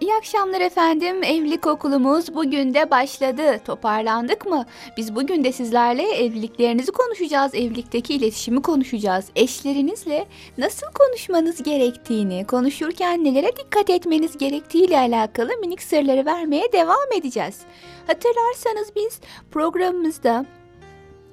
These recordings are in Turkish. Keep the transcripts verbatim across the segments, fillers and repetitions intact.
İyi akşamlar efendim. Evlilik okulumuz bugün de başladı. Toparlandık mı? Biz bugün de sizlerle evliliklerinizi konuşacağız. Evlilikteki iletişimi konuşacağız. Eşlerinizle nasıl konuşmanız gerektiğini, konuşurken nelere dikkat etmeniz gerektiğiyle alakalı minik sırları vermeye devam edeceğiz. Hatırlarsanız biz programımızda,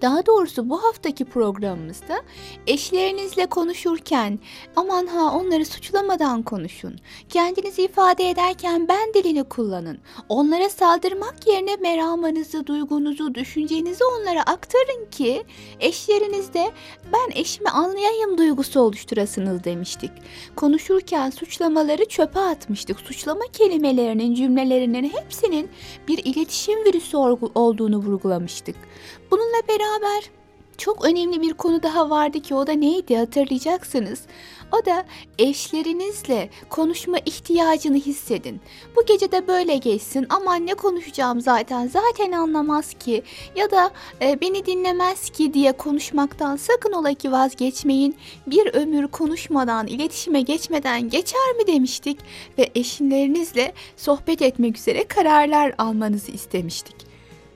daha doğrusu bu haftaki programımızda eşlerinizle konuşurken aman ha onları suçlamadan konuşun. Kendinizi ifade ederken ben dilini kullanın. Onlara saldırmak yerine meramınızı, duygunuzu, düşüncenizi onlara aktarın ki eşlerinizde ben eşimi anlayayım duygusu oluşturasınız demiştik. Konuşurken suçlamaları çöpe atmıştık. Suçlama kelimelerinin, cümlelerinin hepsinin bir iletişim virüsü olduğunu vurgulamıştık. Bununla beraber çok önemli bir konu daha vardı ki o da neydi hatırlayacaksınız. O da eşlerinizle konuşma ihtiyacını hissedin. Bu gece de böyle geçsin. Aman ne konuşacağım zaten zaten anlamaz ki ya da e, beni dinlemez ki diye konuşmaktan sakın ola ki vazgeçmeyin. Bir ömür konuşmadan, iletişime geçmeden geçer mi demiştik ve eşlerinizle sohbet etmek üzere kararlar almanızı istemiştik.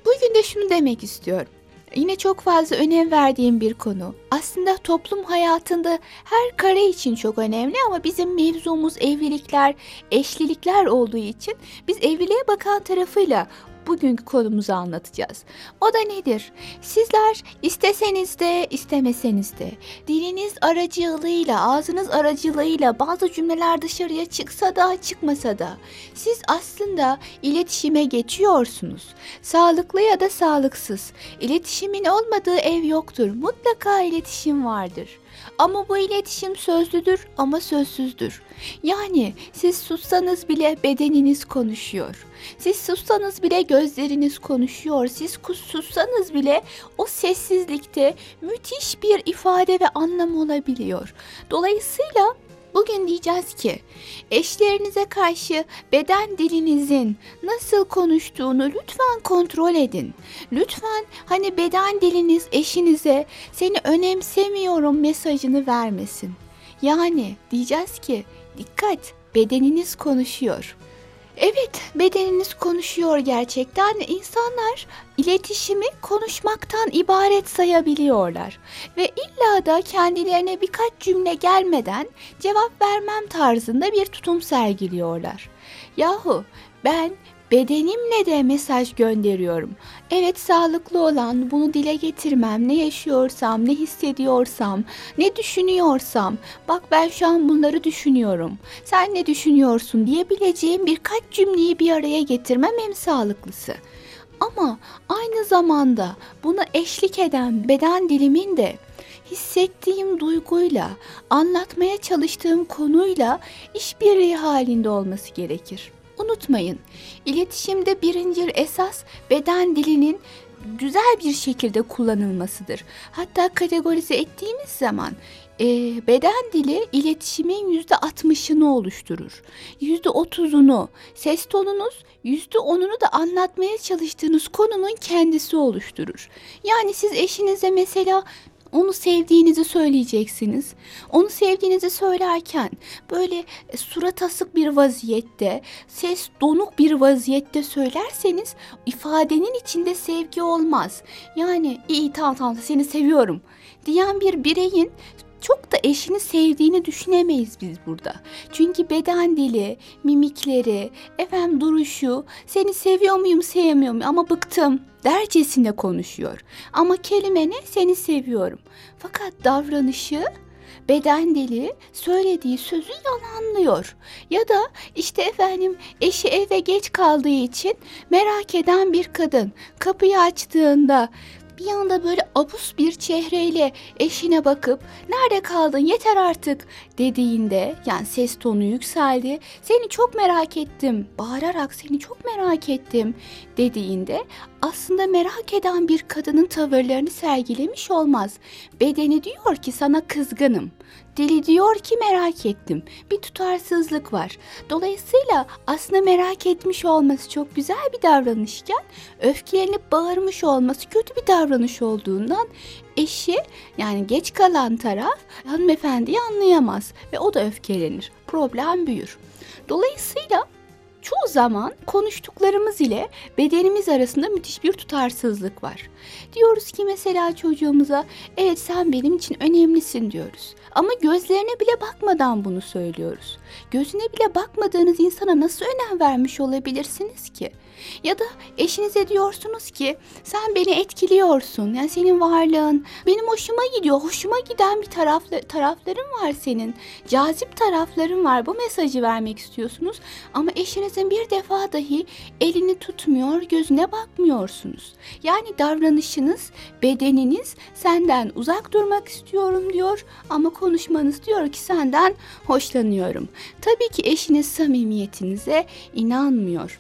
Bugün de şunu demek istiyorum. Yine çok fazla önem verdiğim bir konu. Aslında toplum hayatında her kare için çok önemli ama bizim mevzumuz evlilikler, eşlilikler olduğu için biz evliliğe bakan tarafıyla bugünkü konumuzu anlatacağız. O da nedir? Sizler isteseniz de istemeseniz de diliniz aracılığıyla, ağzınız aracılığıyla bazı cümleler dışarıya çıksa da çıkmasa da siz aslında iletişime geçiyorsunuz. Sağlıklı ya da sağlıksız. İletişimin olmadığı ev yoktur. Mutlaka iletişim vardır. Ama bu iletişim sözlüdür ama sözsüzdür. Yani siz sussanız bile bedeniniz konuşuyor. Siz sussanız bile gözleriniz konuşuyor. Siz sussanız bile o sessizlikte müthiş bir ifade ve anlam olabiliyor. Dolayısıyla bugün diyeceğiz ki eşlerinize karşı beden dilinizin nasıl konuştuğunu lütfen kontrol edin. Lütfen hani beden diliniz eşinize seni önemsemiyorum mesajını vermesin. Yani diyeceğiz ki dikkat, bedeniniz konuşuyor. Evet, bedeniniz konuşuyor gerçekten. İnsanlar iletişimi konuşmaktan ibaret sayabiliyorlar. Ve illa da kendilerine birkaç cümle gelmeden cevap vermem tarzında bir tutum sergiliyorlar. Yahu ben bedenimle de mesaj gönderiyorum. Evet, sağlıklı olan bunu dile getirmem, ne yaşıyorsam, ne hissediyorsam, ne düşünüyorsam, bak ben şu an bunları düşünüyorum, sen ne düşünüyorsun diyebileceğim birkaç cümleyi bir araya getirmem en sağlıklısı. Ama aynı zamanda buna eşlik eden beden dilimin de hissettiğim duyguyla, anlatmaya çalıştığım konuyla işbirliği halinde olması gerekir. Unutmayın, iletişimde birinci esas beden dilinin güzel bir şekilde kullanılmasıdır. Hatta kategorize ettiğimiz zaman e, beden dili iletişimin yüzde altmışını oluşturur. yüzde otuzunu ses tonunuz, yüzde onunu da anlatmaya çalıştığınız konunun kendisi oluşturur. Yani siz eşinize mesela onu sevdiğinizi söyleyeceksiniz. Onu sevdiğinizi söylerken böyle surat asık bir vaziyette, ses donuk bir vaziyette söylerseniz ifadenin içinde sevgi olmaz. Yani iyi tamam tamam seni seviyorum diyen bir bireyin çok da eşini sevdiğini düşünemeyiz biz burada. Çünkü beden dili, mimikleri, efendim duruşu, seni seviyor muyum, sevmiyor muyum ama bıktım dercesine konuşuyor. Ama kelime ne? Seni seviyorum. Fakat davranışı, beden dili söylediği sözü yalanlıyor. Ya da işte efendim eşi eve geç kaldığı için merak eden bir kadın kapıyı açtığında bir anda böyle abus bir çehreyle eşine bakıp nerede kaldın yeter artık dediğinde, yani ses tonu yükseldi, seni çok merak ettim bağırarak seni çok merak ettim dediğinde aslında merak eden bir kadının tavırlarını sergilemiş olmaz. Bedeni diyor ki sana kızgınım. Dili diyor ki merak ettim. Bir tutarsızlık var. Dolayısıyla aslında merak etmiş olması çok güzel bir davranışken öfkelenip bağırmış olması kötü bir davranış olduğundan eşi, yani geç kalan taraf, hanımefendiyi anlayamaz ve o da öfkelenir. Problem büyür. Dolayısıyla çoğu zaman konuştuklarımız ile bedenimiz arasında müthiş bir tutarsızlık var. Diyoruz ki mesela çocuğumuza, evet sen benim için önemlisin diyoruz. Ama gözlerine bile bakmadan bunu söylüyoruz. Gözüne bile bakmadığınız insana nasıl önem vermiş olabilirsiniz ki? Ya da eşinize diyorsunuz ki sen beni etkiliyorsun. Yani senin varlığın benim hoşuma gidiyor. Hoşuma giden bir tarafla, tarafların var senin. Cazip tarafların var. Bu mesajı vermek istiyorsunuz. Ama eşinizin bir defa dahi elini tutmuyor, gözüne bakmıyorsunuz. Yani davranışınız, bedeniniz senden uzak durmak istiyorum diyor. Ama konuşmanız diyor ki senden hoşlanıyorum. Tabii ki eşiniz samimiyetinize inanmıyor.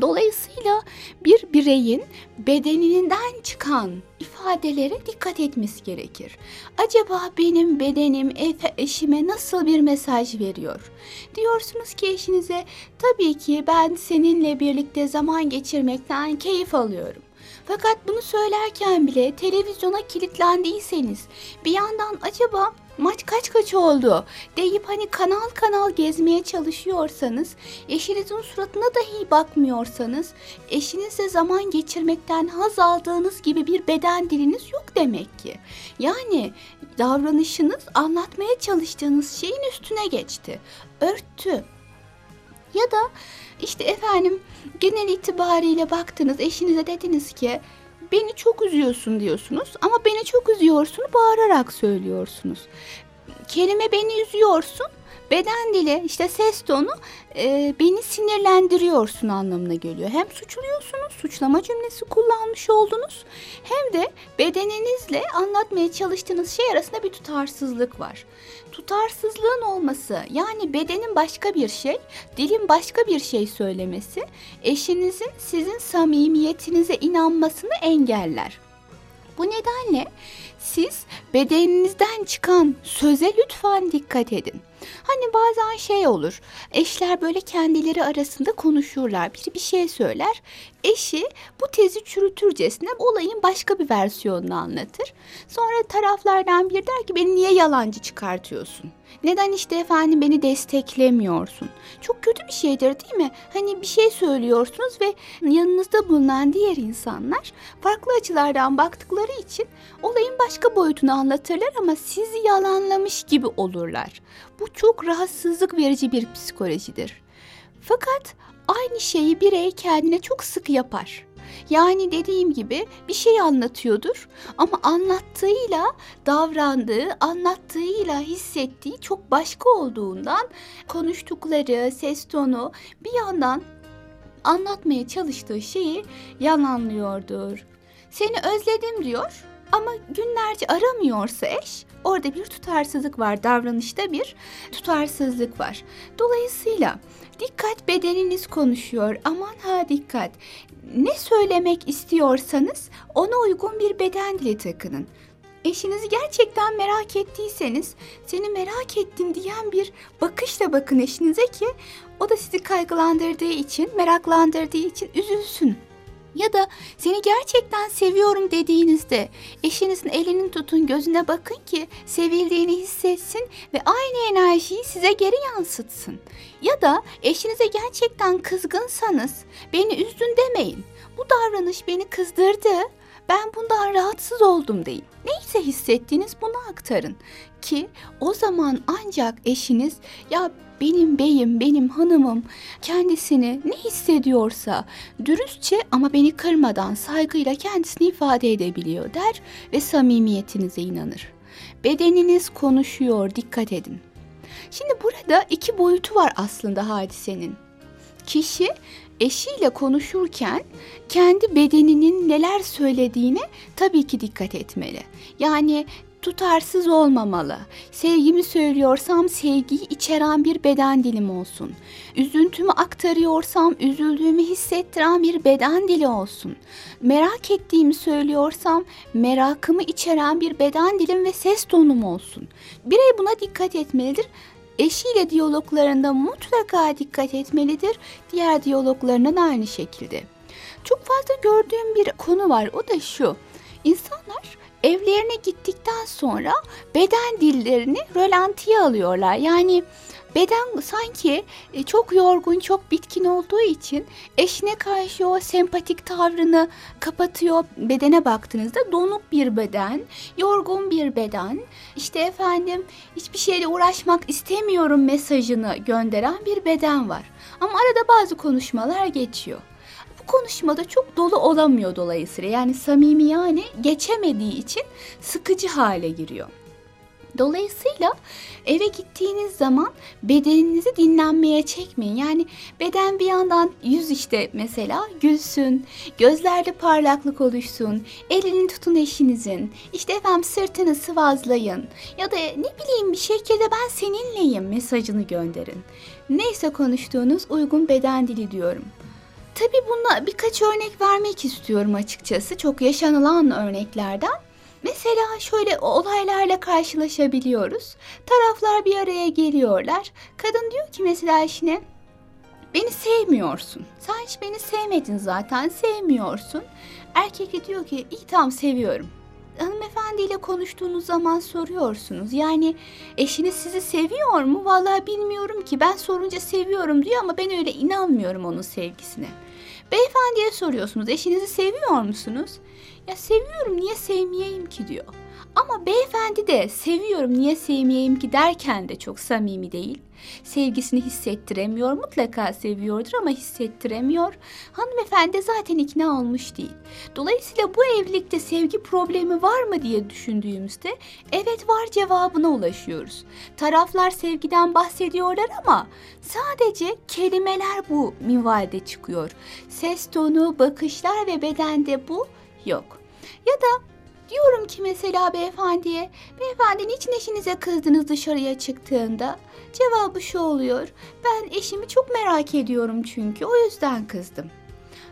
Dolayısıyla bir bireyin bedeninden çıkan ifadelere dikkat etmesi gerekir. Acaba benim bedenim eşime nasıl bir mesaj veriyor? Diyorsunuz ki eşinize, tabii ki ben seninle birlikte zaman geçirmekten keyif alıyorum. Fakat bunu söylerken bile televizyona kilitlendiyseniz, bir yandan acaba maç kaç kaç oldu deyip hani kanal kanal gezmeye çalışıyorsanız, eşinizin suratına dahi bakmıyorsanız, eşinizle zaman geçirmekten haz aldığınız gibi bir beden diliniz yok demek ki. Yani davranışınız anlatmaya çalıştığınız şeyin üstüne geçti, örttü. Ya da işte efendim genel itibariyle baktınız, eşinize dediniz ki beni çok üzüyorsun diyorsunuz ama beni çok üzüyorsun bağırarak söylüyorsunuz. Kelime beni üzüyorsun, beden dili işte ses tonu e, beni sinirlendiriyorsun anlamına geliyor. Hem suçluyorsunuz, suçlama cümlesi kullanmış oldunuz, hem de bedeninizle anlatmaya çalıştığınız şey arasında bir tutarsızlık var. Tutarsızlığın olması, yani bedenin başka bir şey, dilin başka bir şey söylemesi, eşinizin sizin samimiyetinize inanmasını engeller. Bu nedenle siz bedeninizden çıkan söze lütfen dikkat edin. Hani bazen şey olur, eşler böyle kendileri arasında konuşurlar, biri bir şey söyler, eşi bu tezi çürütürcesine olayın başka bir versiyonunu anlatır. Sonra taraflardan biri der ki beni niye yalancı çıkartıyorsun? Neden işte efendim beni desteklemiyorsun? Çok kötü bir şeydir değil mi? Hani bir şey söylüyorsunuz ve yanınızda bulunan diğer insanlar farklı açılardan baktıkları için olayın başka boyutunu anlatırlar ama sizi yalanlamış gibi olurlar. Bu çok rahatsızlık verici bir psikolojidir. Fakat aynı şeyi birey kendine çok sık yapar. Yani dediğim gibi bir şey anlatıyordur ama anlattığıyla davrandığı, anlattığıyla hissettiği çok başka olduğundan konuştukları, ses tonu bir yandan anlatmaya çalıştığı şeyi yalanlıyordur. Seni özledim diyor ama günlerce aramıyorsa eş, orada bir tutarsızlık var, davranışta bir tutarsızlık var. Dolayısıyla dikkat, bedeniniz konuşuyor, aman ha dikkat. Ne söylemek istiyorsanız ona uygun bir beden dili takının. Eşinizi gerçekten merak ettiyseniz seni merak ettim diyen bir bakışla bakın eşinize ki o da sizi kaygılandırdığı için, meraklandırdığı için üzülsün. Ya da seni gerçekten seviyorum dediğinizde eşinizin elini tutun, gözüne bakın ki sevildiğini hissetsin ve aynı enerjiyi size geri yansıtsın. Ya da eşinize gerçekten kızgınsanız beni üzdün demeyin. Bu davranış beni kızdırdı, ben bundan rahatsız oldum deyin. Neyse hissettiğiniz bunu aktarın ki o zaman ancak eşiniz ya benim beyim, benim hanımım kendisini ne hissediyorsa dürüstçe ama beni kırmadan saygıyla kendisini ifade edebiliyor der ve samimiyetinize inanır. Bedeniniz konuşuyor, dikkat edin. Şimdi burada iki boyutu var aslında hadisenin. Kişi eşiyle konuşurken kendi bedeninin neler söylediğine tabii ki dikkat etmeli. Yani tutarsız olmamalı. Sevgimi söylüyorsam sevgiyi içeren bir beden dilim olsun. Üzüntümü aktarıyorsam üzüldüğümü hissettiren bir beden dili olsun. Merak ettiğimi söylüyorsam merakımı içeren bir beden dilim ve ses tonum olsun. Birey buna dikkat etmelidir. Eşiyle diyaloglarında mutlaka dikkat etmelidir. Diğer diyaloglarında da aynı şekilde. Çok fazla gördüğüm bir konu var. O da şu. İnsanlar evlerine gittikten sonra beden dillerini rölantiye alıyorlar. Yani beden sanki çok yorgun, çok bitkin olduğu için eşine karşı o sempatik tavrını kapatıyor. Bedene baktığınızda donuk bir beden, yorgun bir beden, işte efendim hiçbir şeyle uğraşmak istemiyorum mesajını gönderen bir beden var. Ama arada bazı konuşmalar geçiyor. Konuşmada çok dolu olamıyor dolayısıyla. Yani samimi yani geçemediği için sıkıcı hale giriyor. Dolayısıyla eve gittiğiniz zaman bedeninizi dinlenmeye çekmeyin. Yani beden bir yandan yüz işte mesela gülsün, gözlerde parlaklık oluşsun, elini tutun eşinizin, işte efendim sırtını sıvazlayın ya da ne bileyim bir şekilde ben seninleyim mesajını gönderin. Neyse konuştuğunuz uygun beden dili diyorum. Tabii buna birkaç örnek vermek istiyorum açıkçası. Çok yaşanılan örneklerden. Mesela şöyle olaylarla karşılaşabiliyoruz. Taraflar bir araya geliyorlar. Kadın diyor ki mesela eşine, beni sevmiyorsun. Sen hiç beni sevmedin zaten, sevmiyorsun. Erkek de diyor ki, iyi tamam seviyorum. Hanımefendiyle konuştuğunuz zaman soruyorsunuz. Yani eşiniz sizi seviyor mu? Vallahi bilmiyorum ki. Ben sorunca seviyorum diyor ama ben öyle inanmıyorum onun sevgisine. Beyefendiye soruyorsunuz. Eşinizi seviyor musunuz? Ya seviyorum, niye sevmeyeyim ki diyor. Ama beyefendi de seviyorum, niye sevmeyeyim ki derken de çok samimi değil. Sevgisini hissettiremiyor, mutlaka seviyordur ama hissettiremiyor. Hanımefendi zaten ikna olmuş değil. Dolayısıyla bu evlilikte sevgi problemi var mı diye düşündüğümüzde evet var cevabına ulaşıyoruz. Taraflar sevgiden bahsediyorlar ama sadece kelimeler bu minvalde çıkıyor. Ses tonu, bakışlar ve bedende bu yok. Ya da diyorum ki mesela beyefendiye, beyefendi niçin eşinize kızdınız dışarıya çıktığında? Cevabı şu oluyor, ben eşimi çok merak ediyorum çünkü o yüzden kızdım.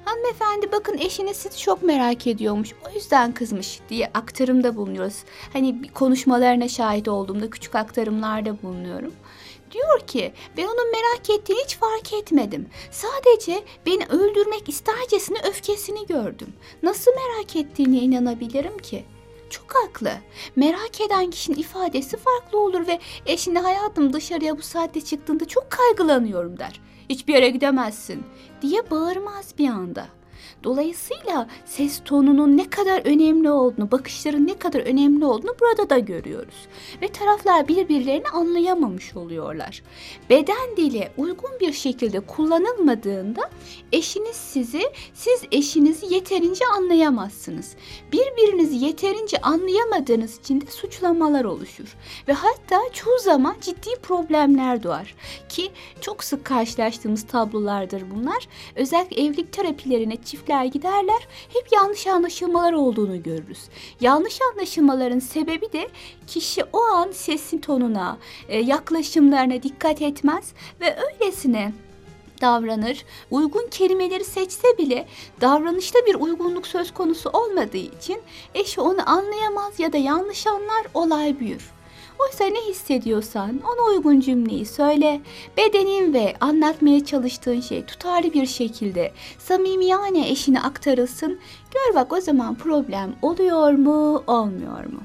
Hanımefendi bakın eşiniz sizi çok merak ediyormuş, o yüzden kızmış diye aktarımda bulunuyoruz. Hani konuşmalarına şahit olduğumda küçük aktarımlarda bulunuyorum. Diyor ki ben onun merak ettiğini hiç fark etmedim. Sadece beni öldürmek istercesine öfkesini gördüm. Nasıl merak ettiğine inanabilirim ki? Çok haklı. Merak eden kişinin ifadesi farklı olur ve eşine hayatım dışarıya bu saatte çıktığında çok kaygılanıyorum der. Hiçbir yere gidemezsin diye bağırmaz bir anda. Dolayısıyla ses tonunun ne kadar önemli olduğunu, bakışların ne kadar önemli olduğunu burada da görüyoruz. Ve taraflar birbirlerini anlayamamış oluyorlar. Beden dili uygun bir şekilde kullanılmadığında eşiniz sizi, siz eşinizi yeterince anlayamazsınız. Birbirinizi yeterince anlayamadığınız için de suçlamalar oluşur. Ve hatta çoğu zaman ciddi problemler doğar. Ki çok sık karşılaştığımız tablolardır bunlar. Özellikle evlilik terapilerine çiftler giderler, hep yanlış anlaşılmalar olduğunu görürüz. Yanlış anlaşılmaların sebebi de kişi o an sesin tonuna, yaklaşımlarına dikkat etmez ve öylesine davranır. Uygun kelimeleri seçse bile davranışta bir uygunluk söz konusu olmadığı için eşi onu anlayamaz ya da yanlış anlar, olay büyür. Oysa ne hissediyorsan ona uygun cümleyi söyle, bedenin ve anlatmaya çalıştığın şey tutarlı bir şekilde samimiyane eşine aktarılsın, gör bak o zaman problem oluyor mu, olmuyor mu?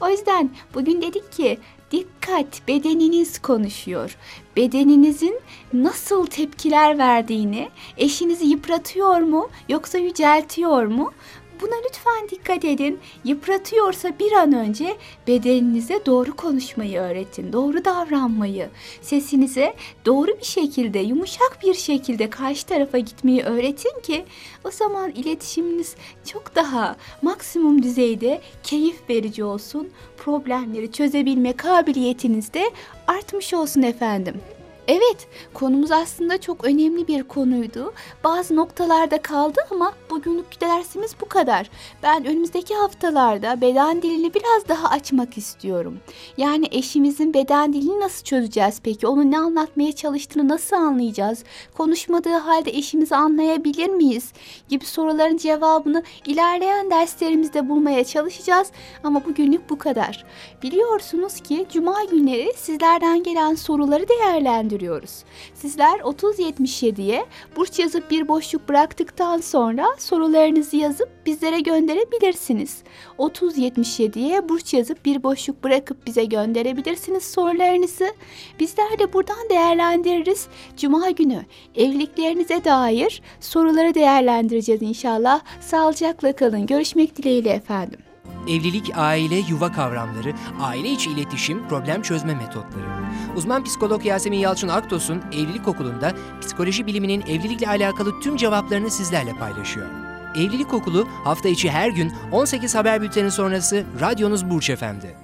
O yüzden bugün dedik ki dikkat, bedeniniz konuşuyor. Bedeninizin nasıl tepkiler verdiğini, eşinizi yıpratıyor mu yoksa yüceltiyor mu? Buna lütfen dikkat edin. Yıpratıyorsa bir an önce bedeninize doğru konuşmayı öğretin. Doğru davranmayı, sesinize doğru bir şekilde, yumuşak bir şekilde karşı tarafa gitmeyi öğretin ki o zaman iletişiminiz çok daha maksimum düzeyde keyif verici olsun. Problemleri çözebilme kabiliyetiniz de artmış olsun efendim. Evet, konumuz aslında çok önemli bir konuydu. Bazı noktalarda kaldı ama bugünlük dersimiz bu kadar. Ben önümüzdeki haftalarda beden dilini biraz daha açmak istiyorum. Yani eşimizin beden dilini nasıl çözeceğiz peki? Onun ne anlatmaya çalıştığını nasıl anlayacağız? Konuşmadığı halde eşimizi anlayabilir miyiz? Gibi soruların cevabını ilerleyen derslerimizde bulmaya çalışacağız. Ama bugünlük bu kadar. Biliyorsunuz ki Cuma günleri sizlerden gelen soruları değerlendiriyoruz. Sizler otuz yetmiş yediye burç yazıp bir boşluk bıraktıktan sonra sorularınızı yazıp bizlere gönderebilirsiniz. otuz yetmiş yediye burç yazıp bir boşluk bırakıp bize gönderebilirsiniz sorularınızı. Bizler de buradan değerlendiririz. Cuma günü evliliklerinize dair soruları değerlendireceğiz inşallah. Sağlıcakla kalın. Görüşmek dileğiyle efendim. Evlilik, aile, yuva kavramları, aile içi iletişim, problem çözme metotları. Uzman psikolog Yasemin Yalçın Aktos'un Evlilik Okulu'nda psikoloji biliminin evlilikle alakalı tüm cevaplarını sizlerle paylaşıyor. Evlilik Okulu hafta içi her gün on sekiz haber bülteni sonrası radyonuz Burç Efendi.